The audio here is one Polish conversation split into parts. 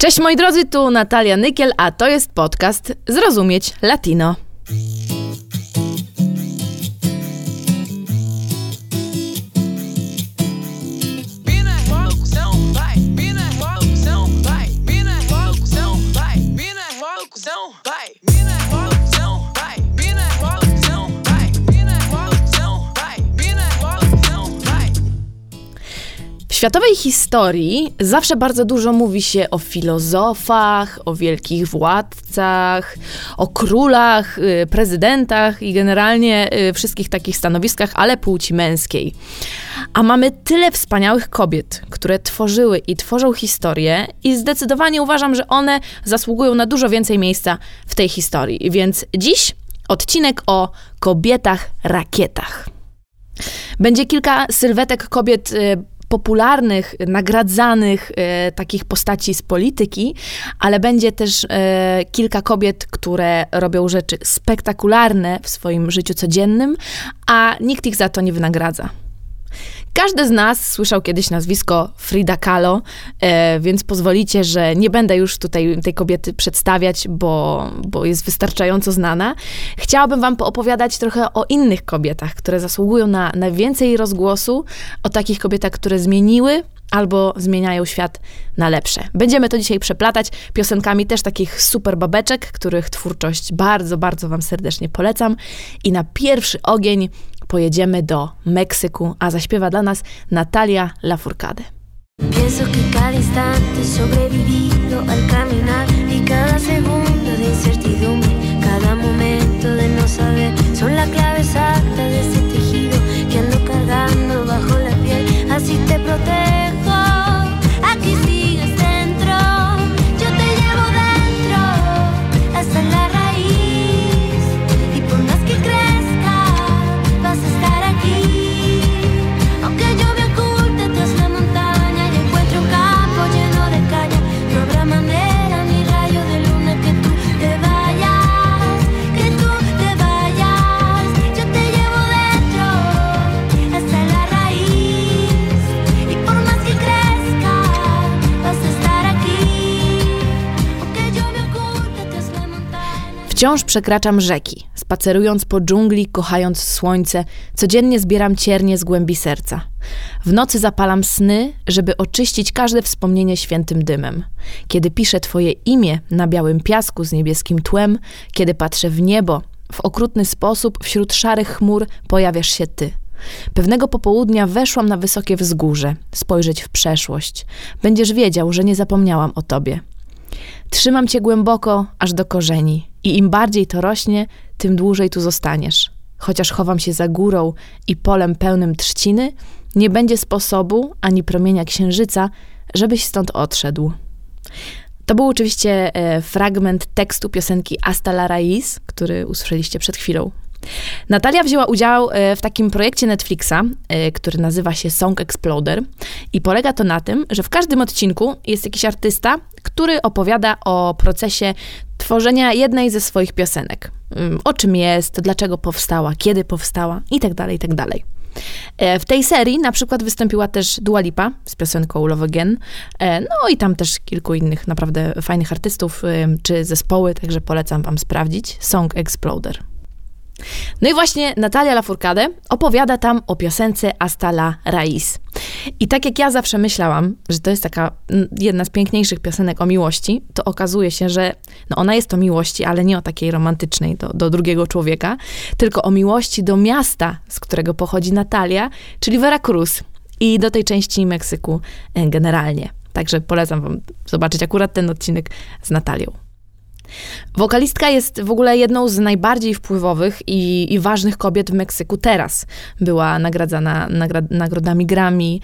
Cześć moi drodzy, tu Natalia Nykiel, a to jest podcast Zrozumieć Latino. W światowej historii zawsze bardzo dużo mówi się o filozofach, o wielkich władcach, o królach, prezydentach i generalnie wszystkich takich stanowiskach, ale płci męskiej. A mamy tyle wspaniałych kobiet, które tworzyły i tworzą historię i zdecydowanie uważam, że one zasługują na dużo więcej miejsca w tej historii. Więc dziś odcinek o kobietach-rakietach. Będzie kilka sylwetek kobiet popularnych, nagradzanych takich postaci z polityki, ale będzie też kilka kobiet, które robią rzeczy spektakularne w swoim życiu codziennym, a nikt ich za to nie wynagradza. Każdy z nas słyszał kiedyś nazwisko Frida Kahlo, więc pozwolicie, że nie będę już tutaj tej kobiety przedstawiać, bo jest wystarczająco znana. Chciałabym wam poopowiadać trochę o innych kobietach, które zasługują na więcej rozgłosu, o takich kobietach, które zmieniły albo zmieniają świat na lepsze. Będziemy to dzisiaj przeplatać piosenkami też takich super babeczek, których twórczość bardzo, bardzo wam serdecznie polecam. I na pierwszy ogień pojedziemy do Meksyku, a zaśpiewa dla nas Natalia Lafourcade. Pienso que cada instante sobrevivido al caminar y cada segundo de incertidumbre, cada momento de no saber son la clave exacta de ese tejido que ando cargando bajo la piel, así te protejo, aquí sigues dentro, yo te llevo dentro, hasta la raíz y por más que creas wciąż przekraczam rzeki, spacerując po dżungli, kochając słońce, codziennie zbieram ciernie z głębi serca. W nocy zapalam sny, żeby oczyścić każde wspomnienie świętym dymem. Kiedy piszę twoje imię na białym piasku z niebieskim tłem, kiedy patrzę w niebo, w okrutny sposób wśród szarych chmur pojawiasz się ty. Pewnego popołudnia weszłam na wysokie wzgórze, spojrzeć w przeszłość. Będziesz wiedział, że nie zapomniałam o tobie. Trzymam cię głęboko, aż do korzeni. I im bardziej to rośnie, tym dłużej tu zostaniesz. Chociaż chowam się za górą i polem pełnym trzciny, nie będzie sposobu ani promienia księżyca, żebyś stąd odszedł. To był oczywiście fragment tekstu piosenki Hasta la Raíz, który usłyszeliście przed chwilą. Natalia wzięła udział w takim projekcie Netflixa, który nazywa się Song Exploder i polega to na tym, że w każdym odcinku jest jakiś artysta, który opowiada o procesie tworzenia jednej ze swoich piosenek. O czym jest, dlaczego powstała, kiedy powstała itd., itd. W tej serii na przykład wystąpiła też Dua Lipa z piosenką Love Again, no i tam też kilku innych naprawdę fajnych artystów czy zespoły, także polecam wam sprawdzić Song Exploder. No i właśnie Natalia Lafourcade opowiada tam o piosence Hasta la Raíz. I tak jak ja zawsze myślałam, że to jest taka jedna z piękniejszych piosenek o miłości, to okazuje się, że no ona jest o miłości, ale nie o takiej romantycznej do drugiego człowieka, tylko o miłości do miasta, z którego pochodzi Natalia, czyli Veracruz i do tej części Meksyku generalnie. Także polecam wam zobaczyć akurat ten odcinek z Natalią. Wokalistka jest w ogóle jedną z najbardziej wpływowych i ważnych kobiet w Meksyku teraz. Była nagradzana nagrodami Grammy.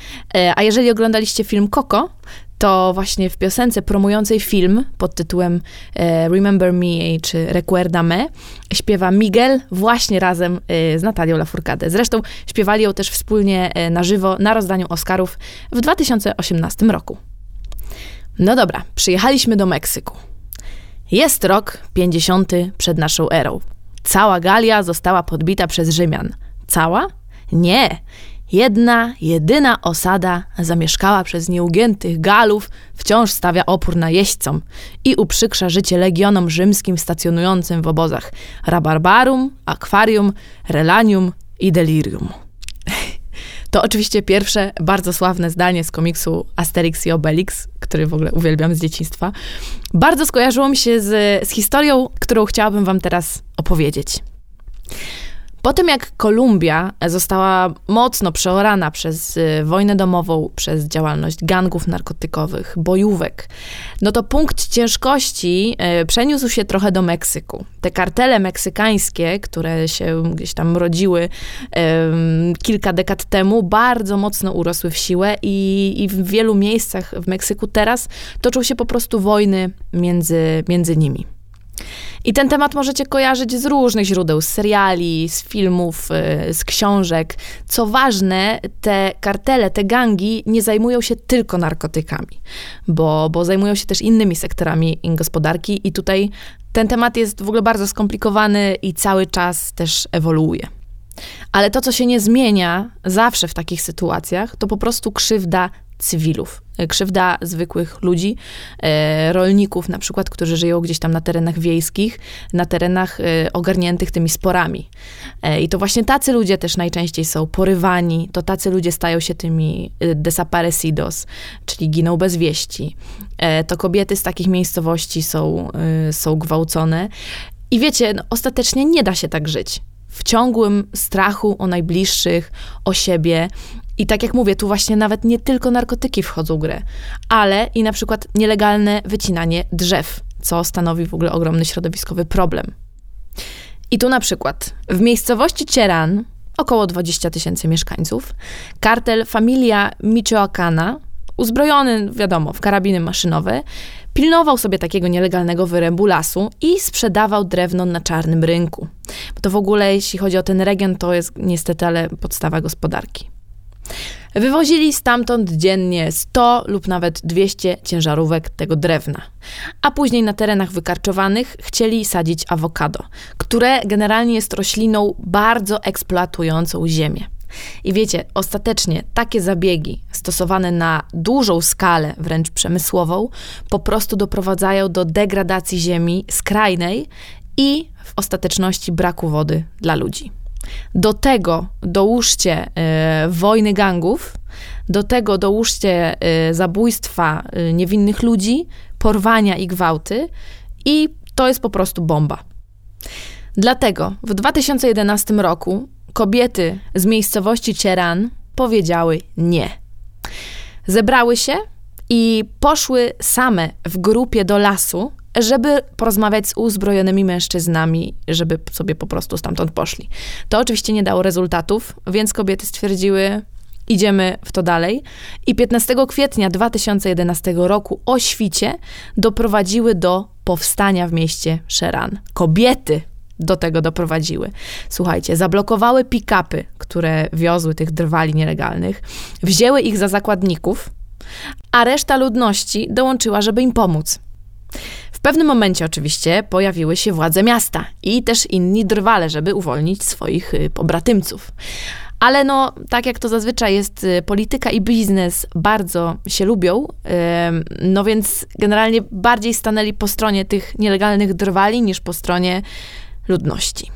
A jeżeli oglądaliście film Coco, to właśnie w piosence promującej film pod tytułem Remember Me czy Recuerda Me śpiewa Miguel właśnie razem z Natalią Lafourcade. Zresztą śpiewali ją też wspólnie na żywo na rozdaniu Oscarów w 2018 roku. No dobra, przyjechaliśmy do Meksyku. Jest rok 50 przed naszą erą. Cała Galia została podbita przez Rzymian. Cała? Nie. Jedna, jedyna osada, zamieszkała przez nieugiętych Galów, wciąż stawia opór najeźdźcom i uprzykrza życie legionom rzymskim stacjonującym w obozach Rabarbarum, Akwarium, Relanium i Delirium. To oczywiście pierwsze bardzo sławne zdanie z komiksu Asterix i Obelix, który w ogóle uwielbiam z dzieciństwa. Bardzo skojarzyło mi się z historią, którą chciałabym wam teraz opowiedzieć. Po tym, jak Kolumbia została mocno przeorana przez wojnę domową, przez działalność gangów narkotykowych, bojówek, no to punkt ciężkości przeniósł się trochę do Meksyku. Te kartele meksykańskie, które się gdzieś tam rodziły kilka dekad temu, bardzo mocno urosły w siłę i w wielu miejscach w Meksyku teraz toczą się po prostu wojny między nimi. I ten temat możecie kojarzyć z różnych źródeł, z seriali, z filmów, z książek. Co ważne, te kartele, te gangi nie zajmują się tylko narkotykami, bo zajmują się też innymi sektorami gospodarki i tutaj ten temat jest w ogóle bardzo skomplikowany i cały czas też ewoluuje. Ale to, co się nie zmienia zawsze w takich sytuacjach, to po prostu krzywda cywilów, krzywda zwykłych ludzi, rolników na przykład, którzy żyją gdzieś tam na terenach wiejskich, na terenach ogarniętych tymi sporami. I to właśnie tacy ludzie też najczęściej są porywani, to tacy ludzie stają się tymi desaparecidos, czyli giną bez wieści. To kobiety z takich miejscowości są gwałcone. I wiecie, no, ostatecznie nie da się tak żyć. W ciągłym strachu o najbliższych, o siebie. I tak jak mówię, tu właśnie nawet nie tylko narkotyki wchodzą w grę, ale i na przykład nielegalne wycinanie drzew, co stanowi w ogóle ogromny środowiskowy problem. I tu na przykład w miejscowości Cherán, około 20 000 mieszkańców, kartel Familia Michoacana, uzbrojony, wiadomo, w karabiny maszynowe, pilnował sobie takiego nielegalnego wyrębu lasu i sprzedawał drewno na czarnym rynku. Bo to w ogóle, jeśli chodzi o ten region, to jest niestety, ale podstawa gospodarki. Wywozili stamtąd dziennie 100 lub nawet 200 ciężarówek tego drewna. A później na terenach wykarczowanych chcieli sadzić awokado, które generalnie jest rośliną bardzo eksploatującą ziemię. I wiecie, ostatecznie takie zabiegi stosowane na dużą skalę, wręcz przemysłową, po prostu doprowadzają do degradacji ziemi skrajnej i w ostateczności braku wody dla ludzi. Do tego dołóżcie wojny gangów, do tego dołóżcie zabójstwa niewinnych ludzy, porwania i gwałty i to jest po prostu bomba. Dlatego w 2011 roku kobiety z miejscowości Cherán powiedziały nie. Zebrały się i poszły same w grupie do lasu, żeby porozmawiać z uzbrojonymi mężczyznami, żeby sobie po prostu stamtąd poszli. To oczywiście nie dało rezultatów, więc kobiety stwierdziły, idziemy w to dalej. I 15 kwietnia 2011 roku o świcie doprowadziły do powstania w mieście Cherán. Kobiety do tego doprowadziły. Słuchajcie, zablokowały pick-upy, które wiozły tych drwali nielegalnych, wzięły ich za zakładników, a reszta ludności dołączyła, żeby im pomóc. W pewnym momencie oczywiście pojawiły się władze miasta i też inni drwale, żeby uwolnić swoich pobratymców. Ale no, tak jak to zazwyczaj jest, polityka i biznes bardzo się lubią, no więc generalnie bardziej stanęli po stronie tych nielegalnych drwali niż po stronie ludności.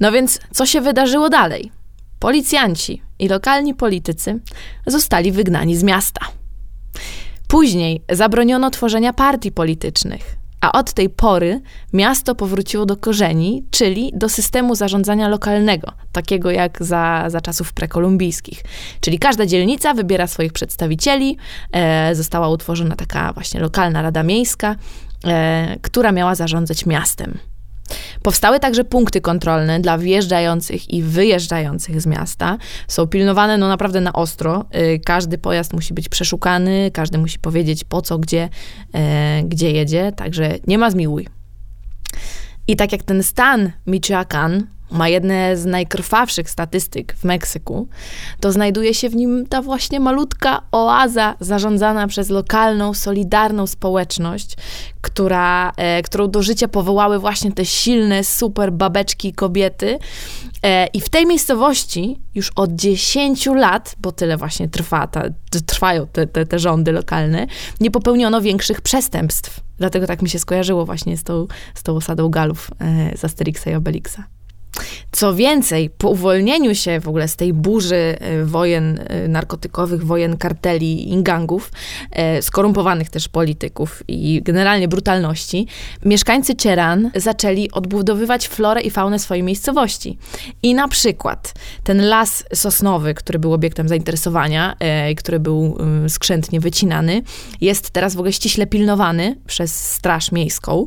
No więc co się wydarzyło dalej? Policjanci i lokalni politycy zostali wygnani z miasta. Później zabroniono tworzenia partii politycznych, a od tej pory miasto powróciło do korzeni, czyli do systemu zarządzania lokalnego, takiego jak za czasów prekolumbijskich. Czyli każda dzielnica wybiera swoich przedstawicieli, została utworzona taka właśnie lokalna rada miejska, która miała zarządzać miastem. Powstały także punkty kontrolne dla wjeżdżających i wyjeżdżających z miasta. Są pilnowane no naprawdę na ostro. Każdy pojazd musi być przeszukany, każdy musi powiedzieć po co, gdzie jedzie, także nie ma zmiłuj. I tak jak ten stan Michoacán ma jedne z najkrwawszych statystyk w Meksyku, to znajduje się w nim ta właśnie malutka oaza zarządzana przez lokalną, solidarną społeczność, którą do życia powołały właśnie te silne, super babeczki kobiety. I w tej miejscowości już od 10 lat, bo tyle właśnie trwają te rządy lokalne, nie popełniono większych przestępstw. Dlatego tak mi się skojarzyło właśnie z tą osadą Galów z Asterixa i Obelixa. Co więcej, po uwolnieniu się w ogóle z tej burzy wojen narkotykowych, wojen karteli i gangów, skorumpowanych też polityków i generalnie brutalności, mieszkańcy Cherán zaczęli odbudowywać florę i faunę swojej miejscowości. I na przykład ten las sosnowy, który był obiektem zainteresowania i który był skrzętnie wycinany, jest teraz w ogóle ściśle pilnowany przez Straż Miejską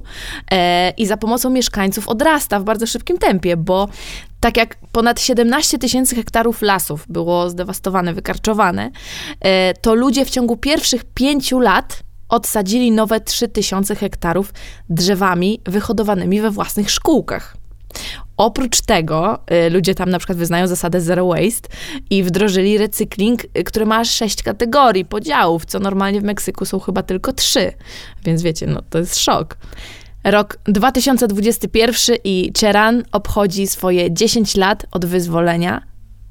i za pomocą mieszkańców odrasta w bardzo szybkim tempie, bo tak jak ponad 17 000 hektarów lasów było zdewastowane, wykarczowane, to ludzie w ciągu pierwszych 5 lat odsadzili nowe 3000 hektarów drzewami wyhodowanymi we własnych szkółkach. Oprócz tego ludzie tam na przykład wyznają zasadę zero waste i wdrożyli recykling, który ma 6 kategorii podziałów, co normalnie w Meksyku są chyba tylko 3. Więc wiecie, no to jest szok. Rok 2021 i Cherán obchodzi swoje 10 lat od wyzwolenia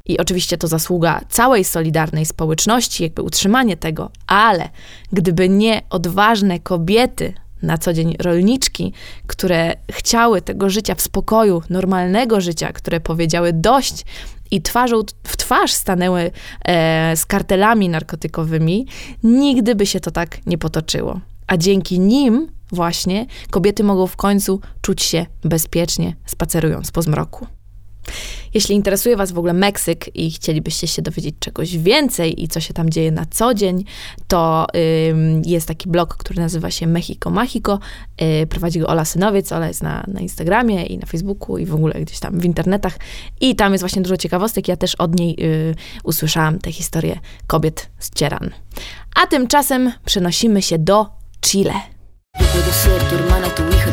i oczywiście to zasługa całej solidarnej społeczności, jakby utrzymanie tego, ale gdyby nie odważne kobiety, na co dzień rolniczki, które chciały tego życia w spokoju, normalnego życia, które powiedziały dość i twarzą w twarz stanęły z kartelami narkotykowymi, nigdy by się to tak nie potoczyło. A dzięki nim właśnie kobiety mogą w końcu czuć się bezpiecznie, spacerując po zmroku. Jeśli interesuje was w ogóle Meksyk i chcielibyście się dowiedzieć czegoś więcej i co się tam dzieje na co dzień, to jest taki blog, który nazywa się Mexico Machico. Prowadzi go Ola Synowiec. Ola jest na Instagramie i na Facebooku i w ogóle gdzieś tam w internetach. I tam jest właśnie dużo ciekawostek. Ja też od niej usłyszałam te historie kobiet z Cherán. A tymczasem przenosimy się do Chile. Yo puedo ser tu hermana, tu hija,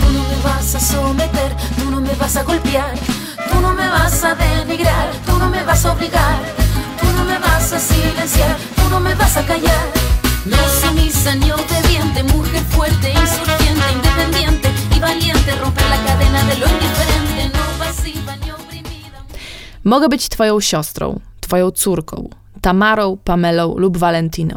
tú no me vas a someter, tú no me vas a golpear, tú no me vas a denigrar, tú no me vas a obligar, tú no me vas a silenciar, tú no me vas a callar. No sumisa ni obediente, mujer fuerte, insurgente, independiente y valiente, romper la cadena de lo indiferente, no pasiva ni oprimida. Mogę być twoją siostrą, twoją córką, Tamarą, Pamelą lub Valentiną.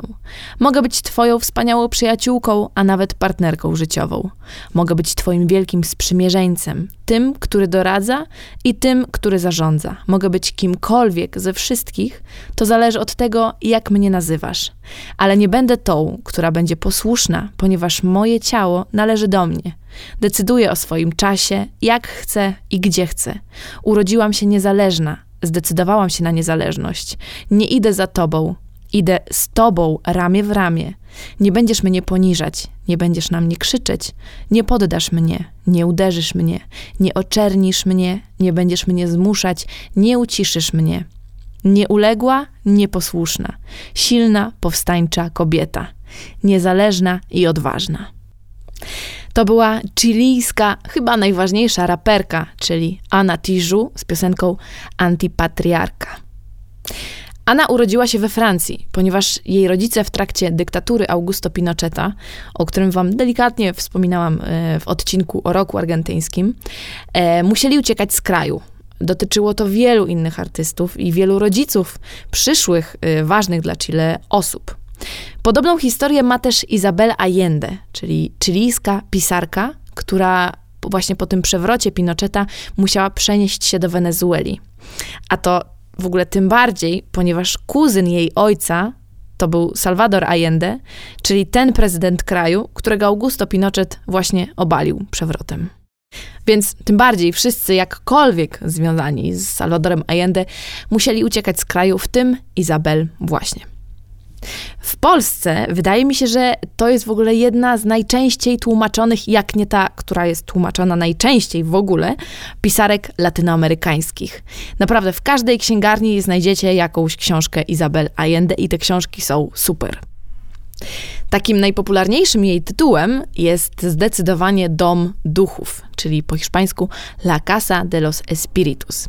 Mogę być twoją wspaniałą przyjaciółką, a nawet partnerką życiową. Mogę być twoim wielkim sprzymierzeńcem, tym, który doradza i tym, który zarządza. Mogę być kimkolwiek ze wszystkich, to zależy od tego, jak mnie nazywasz. Ale nie będę tą, która będzie posłuszna, ponieważ moje ciało należy do mnie. Decyduję o swoim czasie, jak chcę i gdzie chcę. Urodziłam się niezależna. Zdecydowałam się na niezależność. Nie idę za tobą, idę z tobą ramię w ramię. Nie będziesz mnie poniżać, nie będziesz na mnie krzyczeć, nie poddasz mnie, nie uderzysz mnie, nie oczernisz mnie, nie będziesz mnie zmuszać, nie uciszysz mnie. Nieuległa, nieposłuszna, silna, powstańcza kobieta, niezależna i odważna. To była chilijska, chyba najważniejsza raperka, czyli Ana Tiju z piosenką Antypatriarka. Ana urodziła się we Francji, ponieważ jej rodzice w trakcie dyktatury Augusto Pinocheta, o którym wam delikatnie wspominałam w odcinku o roku argentyńskim, musieli uciekać z kraju. Dotyczyło to wielu innych artystów i wielu rodziców przyszłych, ważnych dla Chile osób. Podobną historię ma też Isabel Allende, czyli chilijska pisarka, która właśnie po tym przewrocie Pinocheta musiała przenieść się do Wenezueli. A to w ogóle tym bardziej, ponieważ kuzyn jej ojca to był Salvador Allende, czyli ten prezydent kraju, którego Augusto Pinochet właśnie obalił przewrotem. Więc tym bardziej wszyscy jakkolwiek związani z Salvadorem Allende musieli uciekać z kraju, w tym Isabel właśnie. W Polsce wydaje mi się, że to jest w ogóle jedna z najczęściej tłumaczonych, jak nie ta, która jest tłumaczona najczęściej w ogóle, pisarek latynoamerykańskich. Naprawdę w każdej księgarni znajdziecie jakąś książkę Isabel Allende i te książki są super. Takim najpopularniejszym jej tytułem jest zdecydowanie Dom Duchów, czyli po hiszpańsku La Casa de los Espíritus.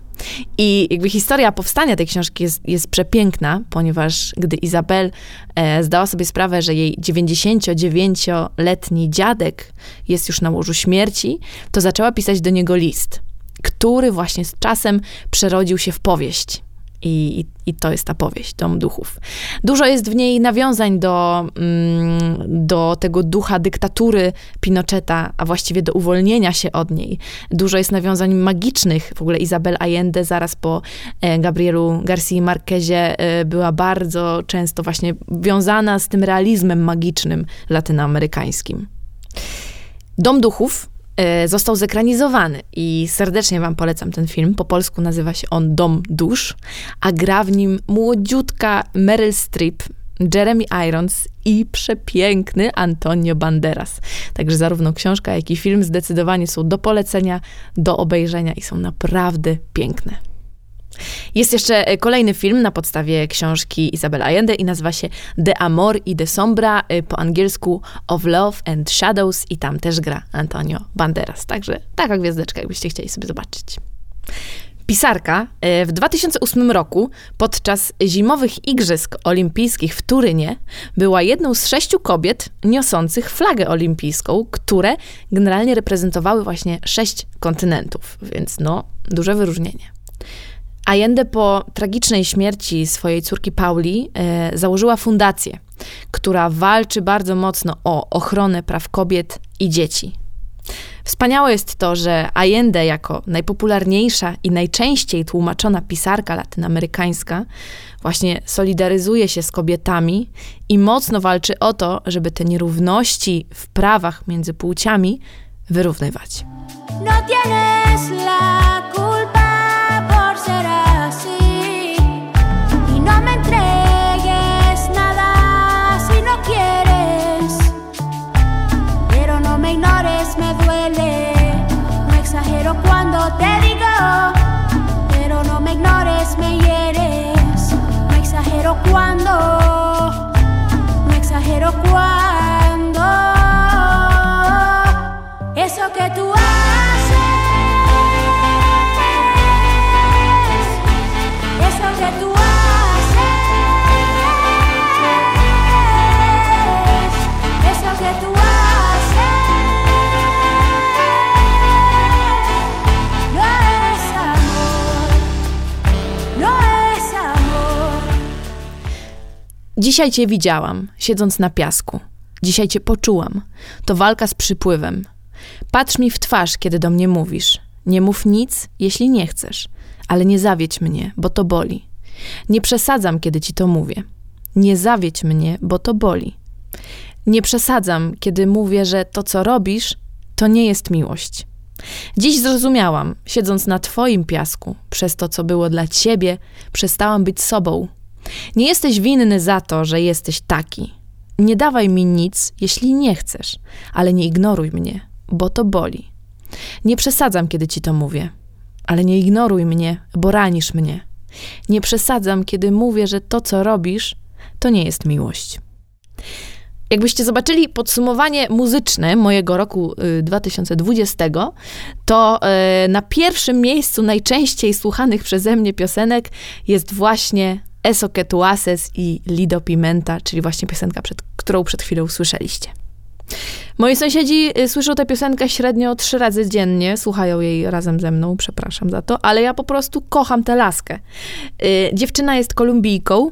I jakby historia powstania tej książki jest przepiękna, ponieważ gdy Isabel zdała sobie sprawę, że jej 99-letni dziadek jest już na łożu śmierci, to zaczęła pisać do niego list, który właśnie z czasem przerodził się w powieść. I to jest ta powieść, Dom Duchów. Dużo jest w niej nawiązań do tego ducha dyktatury Pinocheta, a właściwie do uwolnienia się od niej. Dużo jest nawiązań magicznych. W ogóle Isabel Allende zaraz po Gabrielu García Márquezie była bardzo często właśnie wiązana z tym realizmem magicznym latynoamerykańskim. Dom Duchów został zekranizowany i serdecznie wam polecam ten film. Po polsku nazywa się on Dom Dusz, a gra w nim młodziutka Meryl Streep, Jeremy Irons i przepiękny Antonio Banderas. Także zarówno książka, jak i film zdecydowanie są do polecenia, do obejrzenia i są naprawdę piękne. Jest jeszcze kolejny film na podstawie książki Isabel Allende i nazywa się De Amor i de Sombra, po angielsku Of Love and Shadows i tam też gra Antonio Banderas. Także taka gwiazdeczka, jakbyście chcieli sobie zobaczyć. Pisarka w 2008 roku podczas zimowych Igrzysk Olimpijskich w Turynie była jedną z 6 kobiet niosących flagę olimpijską, które generalnie reprezentowały właśnie 6 kontynentów, więc no, duże wyróżnienie. Allende po tragicznej śmierci swojej córki Pauli założyła fundację, która walczy bardzo mocno o ochronę praw kobiet i dzieci. Wspaniałe jest to, że Allende jako najpopularniejsza i najczęściej tłumaczona pisarka latynoamerykańska właśnie solidaryzuje się z kobietami i mocno walczy o to, żeby te nierówności w prawach między płciami wyrównywać. No tienes la culpa. Dzisiaj cię widziałam, siedząc na piasku. Dzisiaj cię poczułam. To walka z przypływem. Patrz mi w twarz, kiedy do mnie mówisz. Nie mów nic, jeśli nie chcesz. Ale nie zawiedź mnie, bo to boli. Nie przesadzam, kiedy ci to mówię. Nie zawiedź mnie, bo to boli. Nie przesadzam, kiedy mówię, że to, co robisz, to nie jest miłość. Dziś zrozumiałam, siedząc na twoim piasku, przez to, co było dla ciebie, przestałam być sobą. Nie jesteś winny za to, że jesteś taki. Nie dawaj mi nic, jeśli nie chcesz, ale nie ignoruj mnie, bo to boli. Nie przesadzam, kiedy ci to mówię, ale nie ignoruj mnie, bo ranisz mnie. Nie przesadzam, kiedy mówię, że to, co robisz, to nie jest miłość. Jakbyście zobaczyli podsumowanie muzyczne mojego roku 2020, to na pierwszym miejscu najczęściej słuchanych przeze mnie piosenek jest właśnie Eso que tú haces i Lido Pimenta, czyli właśnie piosenka, którą przed chwilą słyszeliście. Moi sąsiedzi słyszą tę piosenkę średnio 3 razy dziennie, słuchają jej razem ze mną, przepraszam za to, ale ja po prostu kocham tę laskę. Dziewczyna jest Kolumbijką,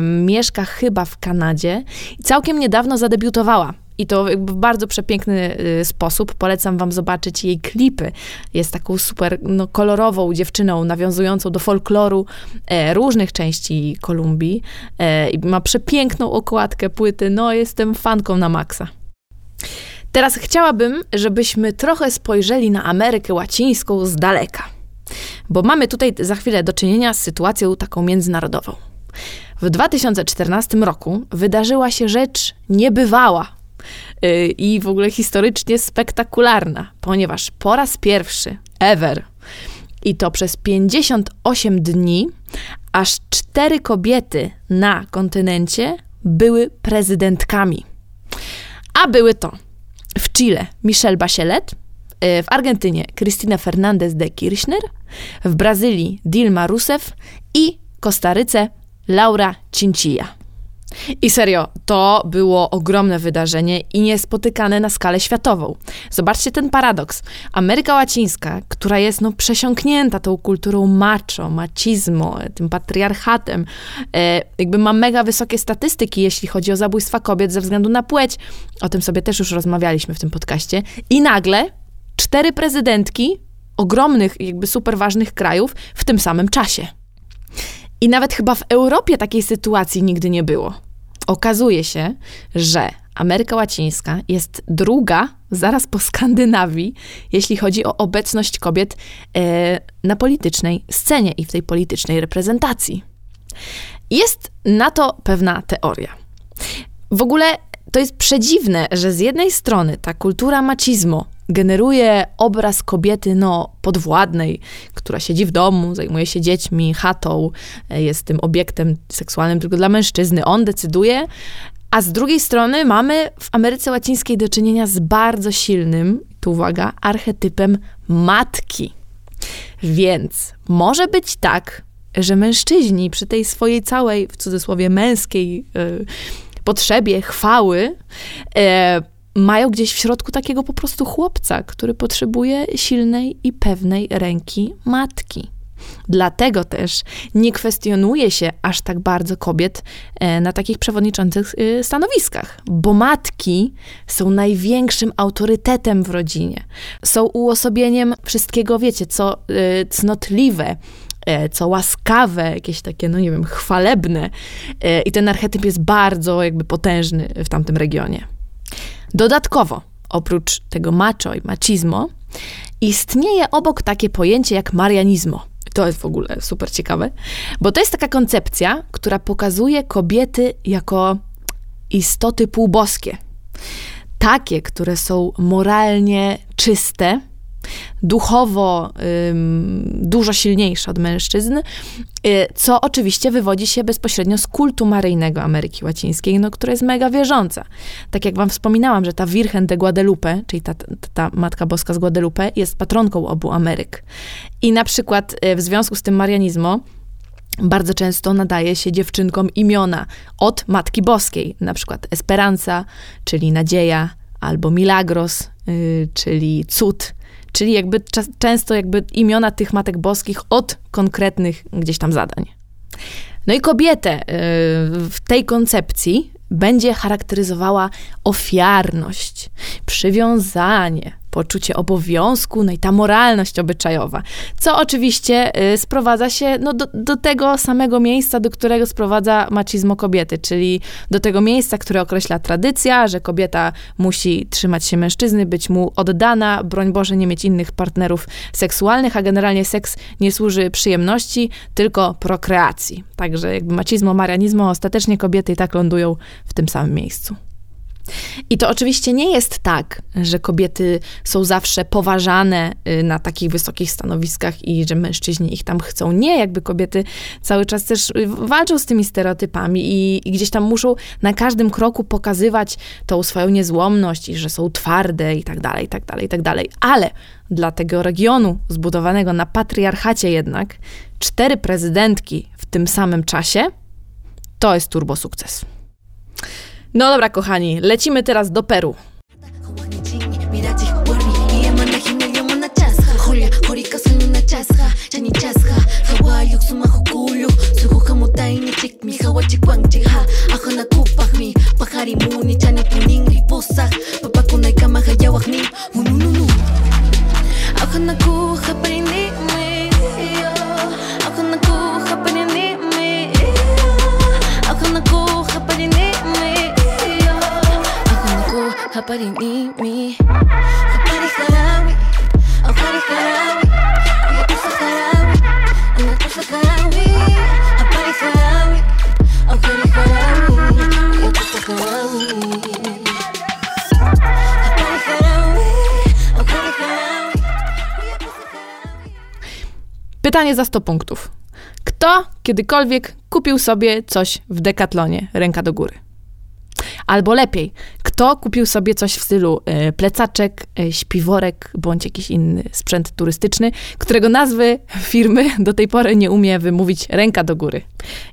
mieszka chyba w Kanadzie i całkiem niedawno zadebiutowała. I to w bardzo przepiękny sposób. Polecam wam zobaczyć jej klipy. Jest taką super kolorową dziewczyną, nawiązującą do folkloru różnych części Kolumbii. I ma przepiękną okładkę płyty. No, jestem fanką na maksa. Teraz chciałabym, żebyśmy trochę spojrzeli na Amerykę Łacińską z daleka, bo mamy tutaj za chwilę do czynienia z sytuacją taką międzynarodową. W 2014 roku wydarzyła się rzecz niebywała i w ogóle historycznie spektakularna, ponieważ po raz pierwszy ever i to przez 58 dni aż 4 kobiety na kontynencie były prezydentkami. A były to w Chile Michelle Bachelet, w Argentynie Cristina Fernández de Kirchner, w Brazylii Dilma Rousseff i Kostaryce Laura Chinchilla. I serio, to było ogromne wydarzenie i niespotykane na skalę światową. Zobaczcie ten paradoks. Ameryka Łacińska, która jest przesiąknięta tą kulturą macho, macizmo, tym patriarchatem, jakby ma mega wysokie statystyki, jeśli chodzi o zabójstwa kobiet ze względu na płeć. O tym sobie też już rozmawialiśmy w tym podcaście. I nagle 4 prezydentki ogromnych, jakby super ważnych krajów w tym samym czasie. I nawet chyba w Europie takiej sytuacji nigdy nie było. Okazuje się, że Ameryka Łacińska jest druga, zaraz po Skandynawii, jeśli chodzi o obecność kobiet na politycznej scenie i w tej politycznej reprezentacji. Jest na to pewna teoria. W ogóle to jest przedziwne, że z jednej strony ta kultura machismo generuje obraz kobiety podwładnej, która siedzi w domu, zajmuje się dziećmi, chatą, jest tym obiektem seksualnym tylko dla mężczyzny, on decyduje. A z drugiej strony mamy w Ameryce Łacińskiej do czynienia z bardzo silnym, tu uwaga, archetypem matki. Więc może być tak, że mężczyźni przy tej swojej całej, w cudzysłowie męskiej, potrzebie chwały, mają gdzieś w środku takiego po prostu chłopca, który potrzebuje silnej i pewnej ręki matki. Dlatego też nie kwestionuje się aż tak bardzo kobiet na takich przewodniczących stanowiskach, bo matki są największym autorytetem w rodzinie. Są uosobieniem wszystkiego, wiecie, co cnotliwe, co łaskawe, jakieś takie, chwalebne. I ten archetyp jest bardzo potężny w tamtym regionie. Dodatkowo, oprócz tego macho i machismo, istnieje obok takie pojęcie jak marianizmo. To jest w ogóle super ciekawe, bo to jest taka koncepcja, która pokazuje kobiety jako istoty półboskie. Takie, które są moralnie czyste, duchowo dużo silniejsze od mężczyzn, co oczywiście wywodzi się bezpośrednio z kultu maryjnego Ameryki Łacińskiej, która jest mega wierząca. Tak jak wam wspominałam, że ta Virgen de Guadalupe, czyli ta Matka Boska z Guadalupe, jest patronką obu Ameryk. I na przykład w związku z tym marianizmo bardzo często nadaje się dziewczynkom imiona od Matki Boskiej, na przykład Esperanza, czyli nadzieja, albo Milagros, czyli cud. Czyli często imiona tych Matek Boskich od konkretnych gdzieś tam zadań. No i kobietę w tej koncepcji będzie charakteryzowała ofiarność, przywiązanie, poczucie obowiązku, no i ta moralność obyczajowa, co oczywiście sprowadza się do tego samego miejsca, do którego sprowadza machismo kobiety, czyli do tego miejsca, które określa tradycja, że kobieta musi trzymać się mężczyzny, być mu oddana, broń Boże nie mieć innych partnerów seksualnych, a generalnie seks nie służy przyjemności, tylko prokreacji. Także machismo, marianizmo, ostatecznie kobiety i tak lądują w tym samym miejscu. I to oczywiście nie jest tak, że kobiety są zawsze poważane na takich wysokich stanowiskach i że mężczyźni ich tam chcą. Nie, kobiety cały czas też walczą z tymi stereotypami i gdzieś tam muszą na każdym kroku pokazywać tą swoją niezłomność i że są twarde i tak dalej, i tak dalej, i tak dalej. Ale dla tego regionu zbudowanego na patriarchacie jednak 4 prezydentki w tym samym czasie to jest turbo sukces. No dobra, kochani, lecimy teraz do Peru. mi. Pytanie za 100 punktów. Kto kiedykolwiek kupił sobie coś w Decathlonie? Ręka do góry. Albo lepiej, kto kupił sobie coś w stylu plecaczek, śpiworek, bądź jakiś inny sprzęt turystyczny, którego nazwy firmy do tej pory nie umie wymówić, ręka do góry.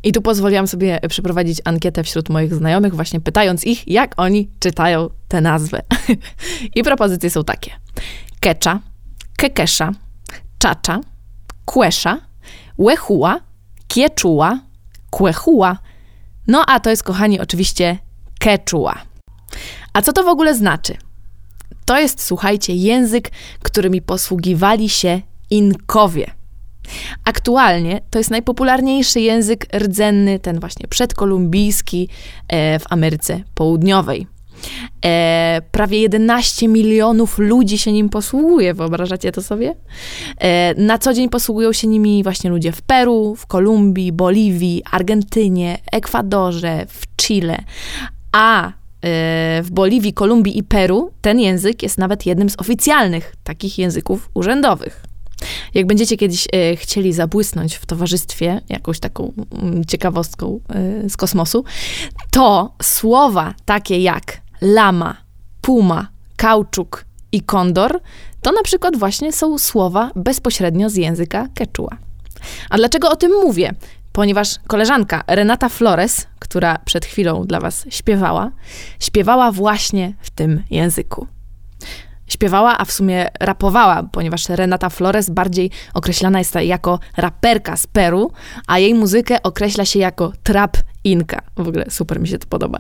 I tu pozwoliłam sobie przeprowadzić ankietę wśród moich znajomych, właśnie pytając ich, jak oni czytają tę nazwę. I propozycje są takie. Quechua, Kekesza, Czacza, Kwesza, Łechua, Kieczua, Kwechua. No a to jest, kochani, oczywiście Quechua. A co to w ogóle znaczy? To jest, słuchajcie, język, którym posługiwali się Inkowie. Aktualnie to jest najpopularniejszy język rdzenny, ten właśnie przedkolumbijski w Ameryce Południowej. Prawie 11 milionów ludzi się nim posługuje, wyobrażacie to sobie? Na co dzień posługują się nimi właśnie ludzie w Peru, w Kolumbii, Boliwii, Argentynie, Ekwadorze, w Chile. A w Boliwii, Kolumbii i Peru ten język jest nawet jednym z oficjalnych takich języków urzędowych. Jak będziecie kiedyś chcieli zabłysnąć w towarzystwie jakąś taką ciekawostką z kosmosu, to słowa takie jak lama, puma, kauczuk i kondor to na przykład właśnie są słowa bezpośrednio z języka Quechua. A dlaczego o tym mówię? Ponieważ koleżanka Renata Flores, która przed chwilą dla was śpiewała właśnie w tym języku. Śpiewała, a w sumie rapowała, ponieważ Renata Flores bardziej określana jest jako raperka z Peru, a jej muzykę określa się jako trap inka. W ogóle super mi się to podoba.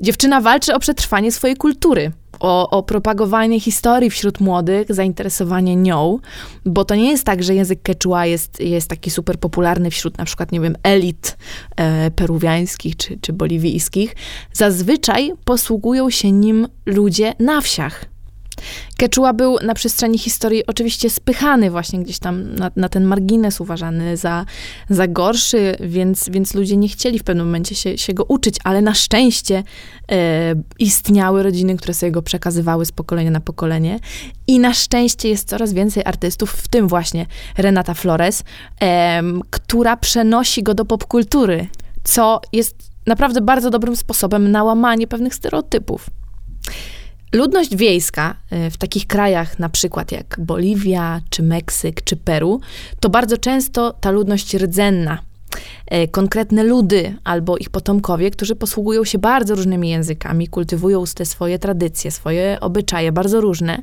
Dziewczyna walczy o przetrwanie swojej kultury, o propagowanie historii wśród młodych, zainteresowanie nią, bo to nie jest tak, że język Quechua jest taki super popularny wśród na przykład, nie wiem, elit peruwiańskich czy boliwijskich. Zazwyczaj posługują się nim ludzie na wsiach. Quechua był na przestrzeni historii oczywiście spychany właśnie gdzieś tam na ten margines, uważany za gorszy, więc ludzie nie chcieli w pewnym momencie się go uczyć, ale na szczęście istniały rodziny, które sobie go przekazywały z pokolenia na pokolenie i na szczęście jest coraz więcej artystów, w tym właśnie Renata Flores, która przenosi go do popkultury, co jest naprawdę bardzo dobrym sposobem na łamanie pewnych stereotypów. Ludność wiejska w takich krajach na przykład jak Boliwia, czy Meksyk, czy Peru, to bardzo często ta ludność rdzenna, konkretne ludy albo ich potomkowie, którzy posługują się bardzo różnymi językami, kultywują te swoje tradycje, swoje obyczaje, bardzo różne.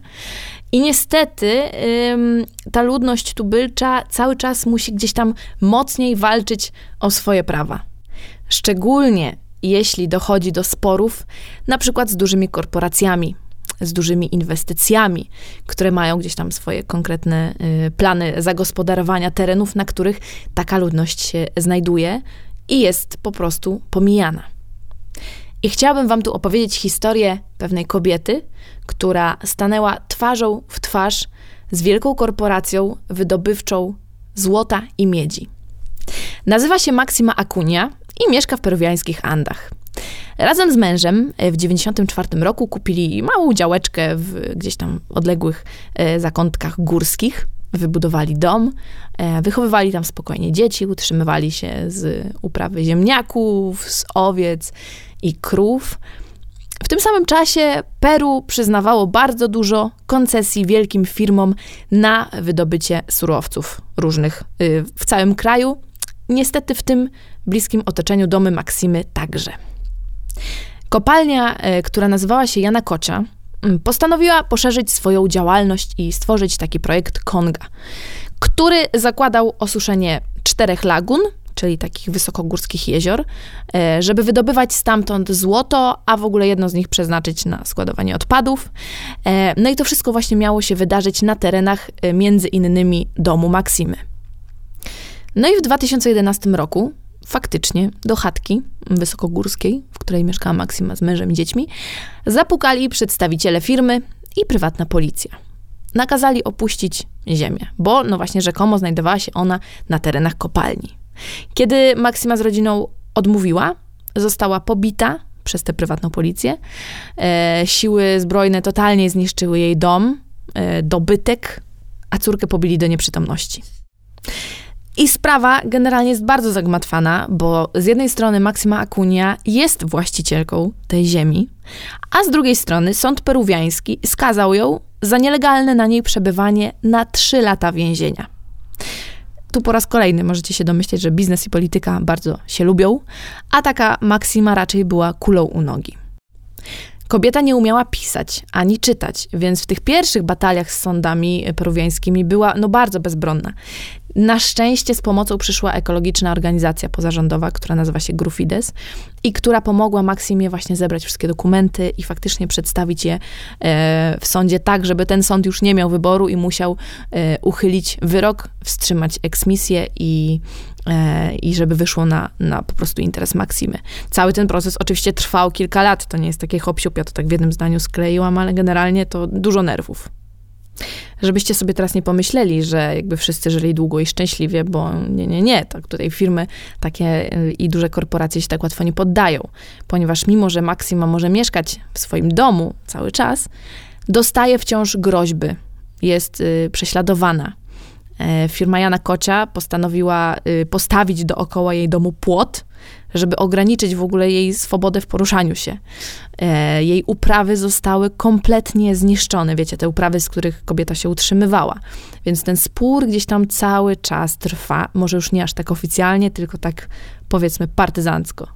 I niestety ta ludność tubylcza cały czas musi gdzieś tam mocniej walczyć o swoje prawa. Szczególnie jeśli dochodzi do sporów, na przykład z dużymi korporacjami, z dużymi inwestycjami, które mają gdzieś tam swoje konkretne plany zagospodarowania terenów, na których taka ludność się znajduje i jest po prostu pomijana. I chciałabym wam tu opowiedzieć historię pewnej kobiety, która stanęła twarzą w twarz z wielką korporacją wydobywczą złota i miedzi. Nazywa się Máxima Acuña i mieszka w peruwiańskich Andach. Razem z mężem w 1994 roku kupili małą działeczkę w gdzieś tam odległych zakątkach górskich, wybudowali dom, wychowywali tam spokojnie dzieci, utrzymywali się z uprawy ziemniaków, z owiec i krów. W tym samym czasie Peru przyznawało bardzo dużo koncesji wielkim firmom na wydobycie surowców różnych w całym kraju. Niestety w tym bliskim otoczeniu domy Maximy także. Kopalnia, która nazywała się Yanacocha, postanowiła poszerzyć swoją działalność i stworzyć taki projekt Konga, który zakładał osuszenie 4 lagun, czyli takich wysokogórskich jezior, żeby wydobywać stamtąd złoto, a w ogóle jedno z nich przeznaczyć na składowanie odpadów. No i to wszystko właśnie miało się wydarzyć na terenach między innymi domu Maximy. No i w 2011 roku faktycznie do chatki wysokogórskiej, w której mieszkała Máxima z mężem i dziećmi, zapukali przedstawiciele firmy i prywatna policja. Nakazali opuścić ziemię, bo no właśnie rzekomo znajdowała się ona na terenach kopalni. Kiedy Máxima z rodziną odmówiła, została pobita przez tę prywatną policję. Siły zbrojne totalnie zniszczyły jej dom, dobytek, a córkę pobili do nieprzytomności. I sprawa generalnie jest bardzo zagmatwana, bo z jednej strony Máxima Acuña jest właścicielką tej ziemi, a z drugiej strony sąd peruwiański skazał ją za nielegalne na niej przebywanie na 3 lata więzienia. Tu po raz kolejny możecie się domyśleć, że biznes i polityka bardzo się lubią, a taka Máxima raczej była kulą u nogi. Kobieta nie umiała pisać ani czytać, więc w tych pierwszych bataliach z sądami peruwiańskimi była bardzo bezbronna. Na szczęście z pomocą przyszła ekologiczna organizacja pozarządowa, która nazywa się Grufides i która pomogła Máximie właśnie zebrać wszystkie dokumenty i faktycznie przedstawić je w sądzie tak, żeby ten sąd już nie miał wyboru i musiał uchylić wyrok, wstrzymać eksmisję i żeby wyszło na po prostu interes Máximy. Cały ten proces oczywiście trwał kilka lat, to nie jest takie hop-siup, ja to tak w jednym zdaniu skleiłam, ale generalnie to dużo nerwów. Żebyście sobie teraz nie pomyśleli, że jakby wszyscy żyli długo i szczęśliwie, bo nie, tak tutaj firmy takie i duże korporacje się tak łatwo nie poddają, ponieważ mimo, że Máxima może mieszkać w swoim domu cały czas, dostaje wciąż groźby, jest prześladowana. Firma Yanacocha postanowiła postawić dookoła jej domu płot, żeby ograniczyć w ogóle jej swobodę w poruszaniu się. Jej uprawy zostały kompletnie zniszczone, wiecie, te uprawy, z których kobieta się utrzymywała. Więc ten spór gdzieś tam cały czas trwa, może już nie aż tak oficjalnie, tylko tak powiedzmy partyzancko.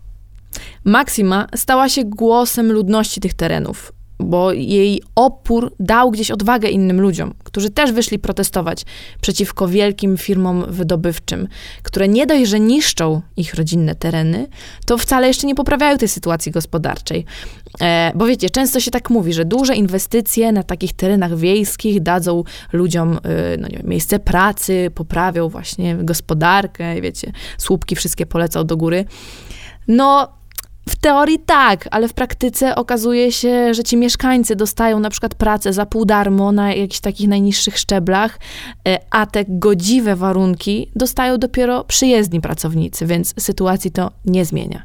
Máxima stała się głosem ludności tych terenów, bo jej opór dał gdzieś odwagę innym ludziom, którzy też wyszli protestować przeciwko wielkim firmom wydobywczym, które nie dość, że niszczą ich rodzinne tereny, to wcale jeszcze nie poprawiają tej sytuacji gospodarczej. Bo wiecie, często się tak mówi, że duże inwestycje na takich terenach wiejskich dadzą ludziom miejsce pracy, poprawią właśnie gospodarkę, wiecie, słupki wszystkie polecą do góry. W teorii tak, ale w praktyce okazuje się, że ci mieszkańcy dostają na przykład pracę za pół darmo na jakichś takich najniższych szczeblach, a te godziwe warunki dostają dopiero przyjezdni pracownicy, więc sytuacji to nie zmienia.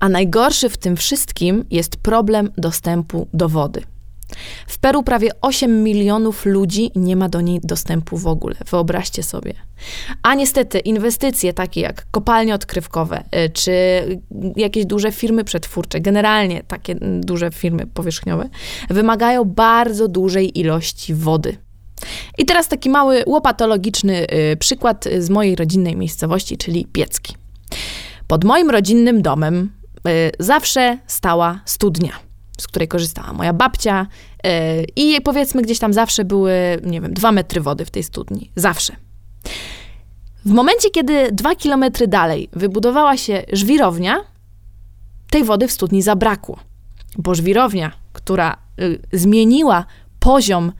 A najgorszy w tym wszystkim jest problem dostępu do wody. W Peru prawie 8 milionów ludzi nie ma do niej dostępu w ogóle. Wyobraźcie sobie. A niestety inwestycje takie jak kopalnie odkrywkowe, czy jakieś duże firmy przetwórcze, generalnie takie duże firmy powierzchniowe, wymagają bardzo dużej ilości wody. I teraz taki mały łopatologiczny przykład z mojej rodzinnej miejscowości, czyli Piecki. Pod moim rodzinnym domem zawsze stała studnia, z której korzystała moja babcia i powiedzmy gdzieś tam zawsze były, 2 metry wody w tej studni. Zawsze. W momencie, kiedy 2 kilometry dalej wybudowała się żwirownia, tej wody w studni zabrakło. Bo żwirownia, która zmieniła poziom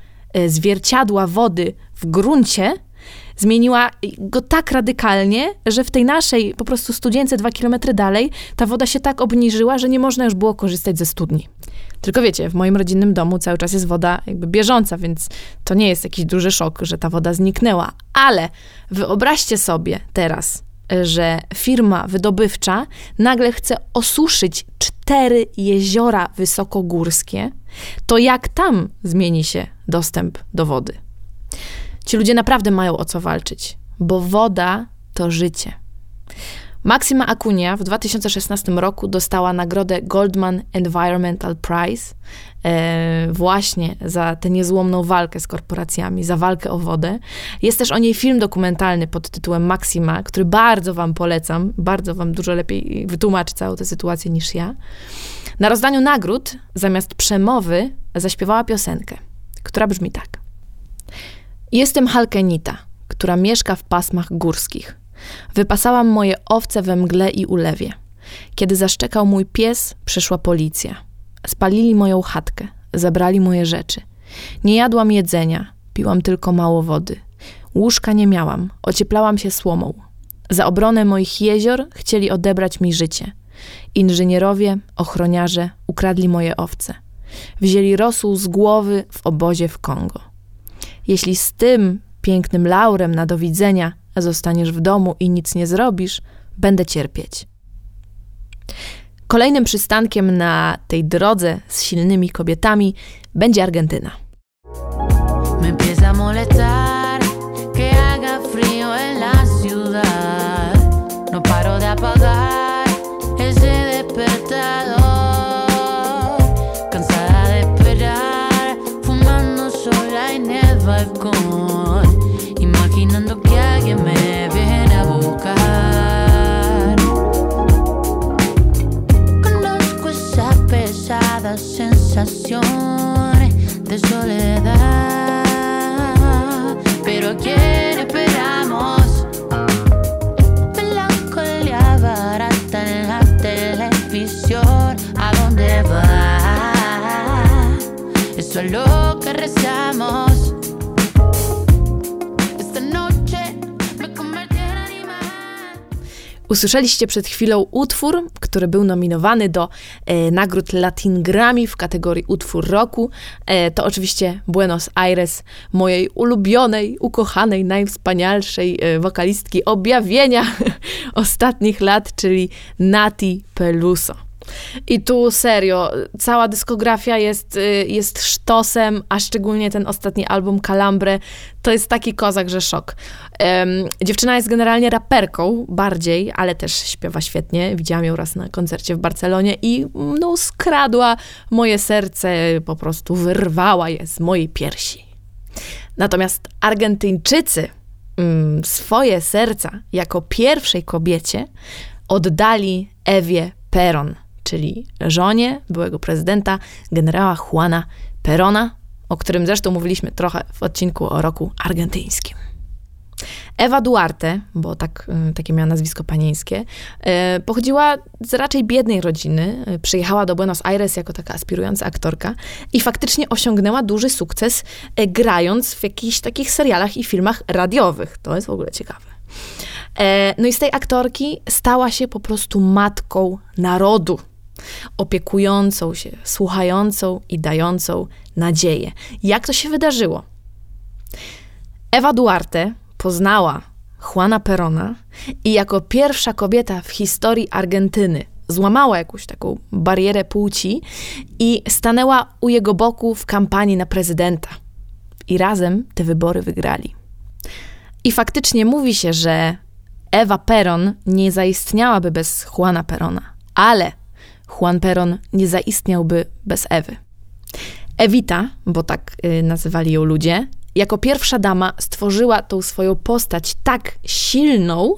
zwierciadła wody w gruncie, zmieniła go tak radykalnie, że w tej naszej po prostu studience 2 kilometry dalej ta woda się tak obniżyła, że nie można już było korzystać ze studni. Tylko wiecie, w moim rodzinnym domu cały czas jest woda jakby bieżąca, więc to nie jest jakiś duży szok, że ta woda zniknęła. Ale wyobraźcie sobie teraz, że firma wydobywcza nagle chce osuszyć 4 jeziora wysokogórskie, to jak tam zmieni się dostęp do wody? Ci ludzie naprawdę mają o co walczyć, bo woda to życie. Máxima Acuña w 2016 roku dostała nagrodę Goldman Environmental Prize właśnie za tę niezłomną walkę z korporacjami, za walkę o wodę. Jest też o niej film dokumentalny pod tytułem Máxima, który bardzo wam polecam, bardzo wam dużo lepiej wytłumaczy całą tę sytuację niż ja. Na rozdaniu nagród zamiast przemowy zaśpiewała piosenkę, która brzmi tak. Jestem halkenita, która mieszka w pasmach górskich. Wypasałam moje owce we mgle i ulewie. Kiedy zaszczekał mój pies, przyszła policja. Spalili moją chatkę, zabrali moje rzeczy. Nie jadłam jedzenia, piłam tylko mało wody. Łóżka nie miałam, ocieplałam się słomą. Za obronę moich jezior chcieli odebrać mi życie. Inżynierowie, ochroniarze ukradli moje owce. Wzięli rosół z głowy w obozie w Kongo. Jeśli z tym pięknym laurem na do widzenia zostaniesz w domu i nic nie zrobisz, będę cierpieć. Kolejnym przystankiem na tej drodze z silnymi kobietami będzie Argentyna. Sensaciones de soledad, pero a quién esperamos, melancolía barata en la televisión, ¿a dónde va? Eso es lo que rezamos. Esta noche me convertiré en animal. Usłyszeliście przed chwilą utwór, który był nominowany do nagród Latin Grammy w kategorii Utwór Roku. To oczywiście Buenos Aires, mojej ulubionej, ukochanej, najwspanialszej wokalistki objawienia ostatnich lat, czyli Nati Peluso. I tu serio, cała dyskografia jest sztosem, a szczególnie ten ostatni album Calambre, to jest taki kozak, że szok. Dziewczyna jest generalnie raperką bardziej, ale też śpiewa świetnie. Widziałam ją raz na koncercie w Barcelonie i no, skradła moje serce, po prostu wyrwała je z mojej piersi. Natomiast Argentyńczycy swoje serca jako pierwszej kobiecie oddali Ewie Perón, czyli żonie byłego prezydenta, generała Juana Perona, o którym zresztą mówiliśmy trochę w odcinku o roku argentyńskim. Eva Duarte, bo takie miała nazwisko panieńskie, pochodziła z raczej biednej rodziny, przyjechała do Buenos Aires jako taka aspirująca aktorka i faktycznie osiągnęła duży sukces, grając w jakichś takich serialach i filmach radiowych. To jest w ogóle ciekawe. No i z tej aktorki stała się po prostu matką narodu, opiekującą się, słuchającą i dającą nadzieję. Jak to się wydarzyło? Eva Duarte poznała Juana Perona i jako pierwsza kobieta w historii Argentyny złamała jakąś taką barierę płci i stanęła u jego boku w kampanii na prezydenta. I razem te wybory wygrali. I faktycznie mówi się, że Eva Perón nie zaistniałaby bez Juana Perona, ale Juan Perón nie zaistniałby bez Ewy. Evita, bo tak nazywali ją ludzie, jako pierwsza dama stworzyła tą swoją postać tak silną,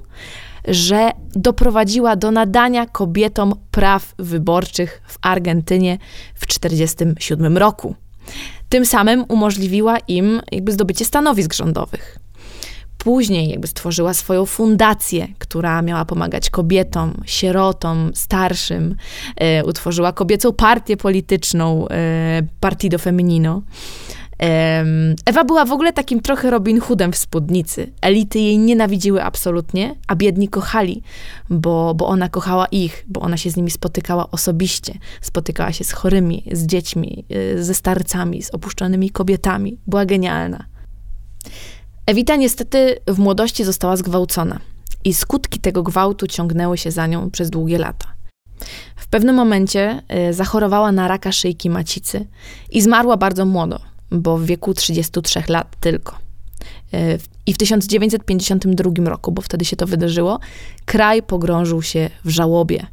że doprowadziła do nadania kobietom praw wyborczych w Argentynie w 1947 roku. Tym samym umożliwiła im zdobycie stanowisk rządowych. Później stworzyła swoją fundację, która miała pomagać kobietom, sierotom, starszym. Utworzyła kobiecą partię polityczną, Partido Femenino. Ewa była w ogóle takim trochę Robin Hoodem w spódnicy. Elity jej nienawidziły absolutnie, a biedni kochali, bo ona kochała ich, bo ona się z nimi spotykała osobiście. Spotykała się z chorymi, z dziećmi, ze starcami, z opuszczonymi kobietami. Była genialna. Ewita niestety w młodości została zgwałcona i skutki tego gwałtu ciągnęły się za nią przez długie lata. W pewnym momencie zachorowała na raka szyjki macicy i zmarła bardzo młodo, bo w wieku 33 lat tylko. I w 1952 roku, bo wtedy się to wydarzyło, kraj pogrążył się w żałobie.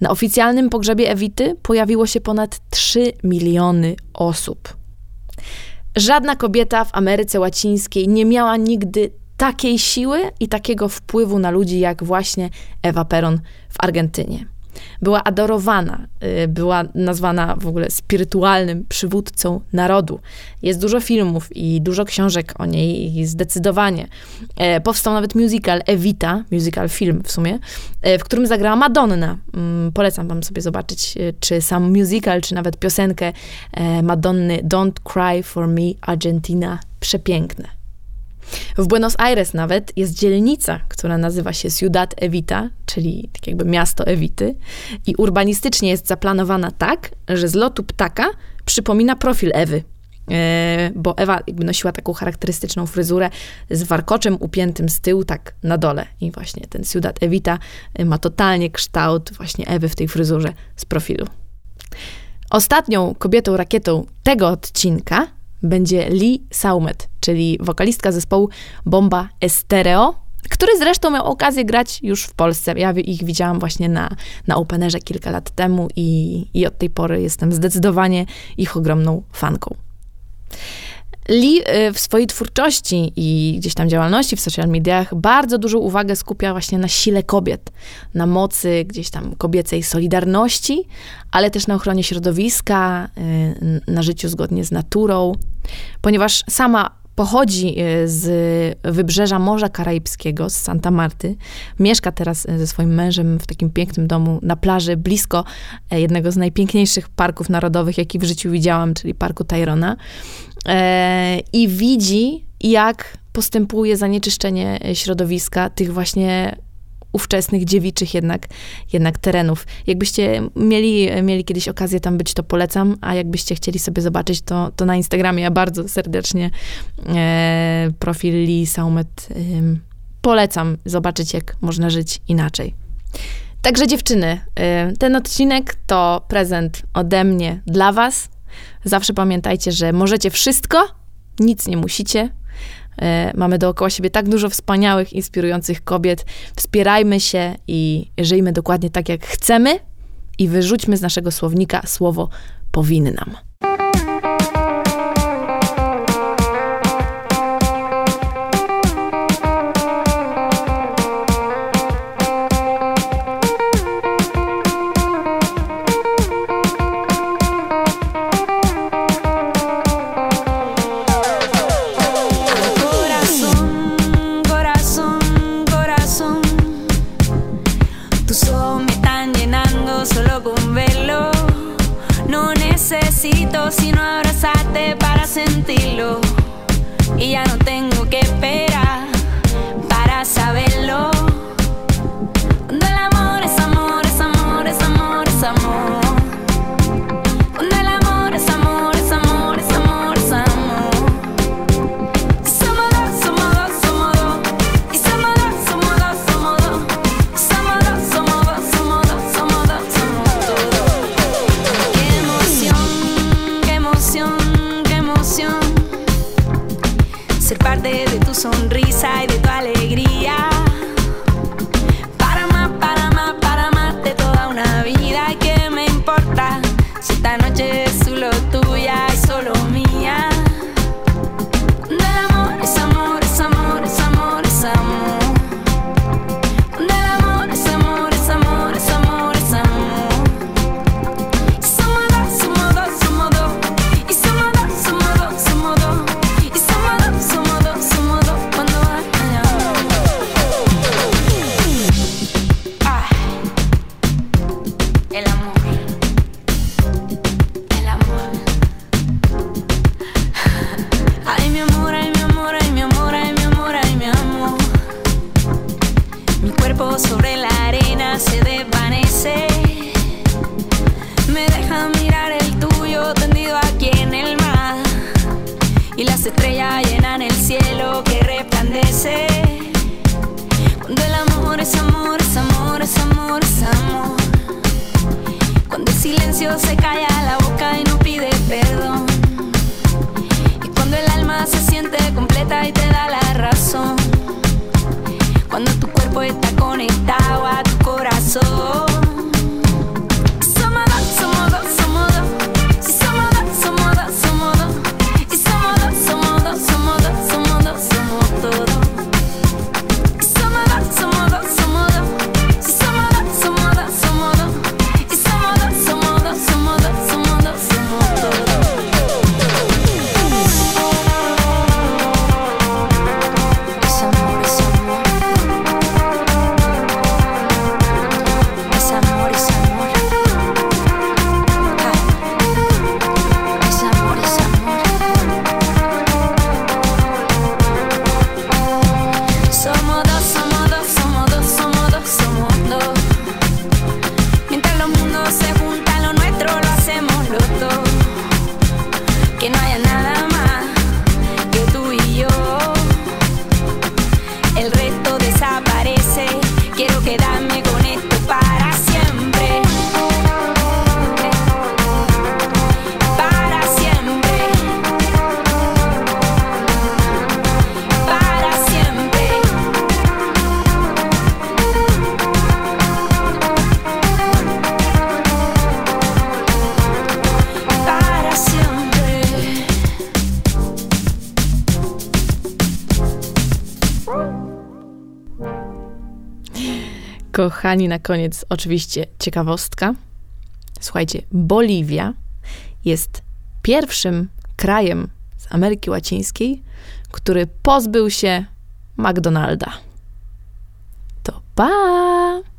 Na oficjalnym pogrzebie Ewity pojawiło się ponad 3 miliony osób. Żadna kobieta w Ameryce Łacińskiej nie miała nigdy takiej siły i takiego wpływu na ludzi, jak właśnie Eva Perón w Argentynie. Była adorowana, była nazwana w ogóle spirytualnym przywódcą narodu. Jest dużo filmów i dużo książek o niej i zdecydowanie. Powstał nawet musical Evita, musical film w sumie, w którym zagrała Madonna. Polecam wam sobie zobaczyć, czy sam musical, czy nawet piosenkę Madonny Don't Cry for Me Argentina. Przepiękne. W Buenos Aires nawet jest dzielnica, która nazywa się Ciudad Evita, czyli tak jakby miasto Ewity, i urbanistycznie jest zaplanowana tak, że z lotu ptaka przypomina profil Ewy, bo Ewa jakby nosiła taką charakterystyczną fryzurę z warkoczem upiętym z tyłu, tak na dole. I właśnie ten Ciudad Evita ma totalnie kształt właśnie Ewy w tej fryzurze z profilu. Ostatnią kobietą rakietą tego odcinka będzie Lee Saumet, czyli wokalistka zespołu Bomba Estereo, który zresztą miał okazję grać już w Polsce. Ja ich widziałam właśnie na Openerze kilka lat temu i od tej pory jestem zdecydowanie ich ogromną fanką. Lee w swojej twórczości i gdzieś tam działalności w social mediach bardzo dużą uwagę skupia właśnie na sile kobiet, na mocy gdzieś tam kobiecej solidarności, ale też na ochronie środowiska, na życiu zgodnie z naturą, ponieważ sama pochodzi z wybrzeża Morza Karaibskiego, z Santa Marty. Mieszka teraz ze swoim mężem w takim pięknym domu na plaży, blisko jednego z najpiękniejszych parków narodowych, jaki w życiu widziałam, czyli Parku Tayrona. I widzi, jak postępuje zanieczyszczenie środowiska tych właśnie ówczesnych dziewiczych jednak terenów. Jakbyście mieli kiedyś okazję tam być, to polecam, a jakbyście chcieli sobie zobaczyć, to na Instagramie ja bardzo serdecznie profil Lee Saumet polecam zobaczyć, jak można żyć inaczej. Także dziewczyny, ten odcinek to prezent ode mnie dla was. Zawsze pamiętajcie, że możecie wszystko, nic nie musicie. Mamy dookoła siebie tak dużo wspaniałych, inspirujących kobiet. Wspierajmy się i żyjmy dokładnie tak, jak chcemy i wyrzućmy z naszego słownika słowo powinnam. Sino abrazarte para sentirlo y ya no tengo que esperar para saberlo. Cuando el amor es amor, es amor, es amor, es amor. Cuando el amor es amor, es amor, es amor, es amor. Somos dos, somos dos, somos dos. Y somos dos, somos dos, somos dos. Y somos dos, somos dos, somos dos, somos dos, somos dos. Qué emoción. Qué emoción ser parte de tu sonrisa y de tu alegría. Para más, amarte toda una vida. ¿Qué me importa si esta noche es solo tuya y solo mía? Del amor es amor, es amor, es amor, es amor. Kochani, na koniec oczywiście ciekawostka. Słuchajcie, Boliwia jest pierwszym krajem z Ameryki Łacińskiej, który pozbył się McDonalda. To pa!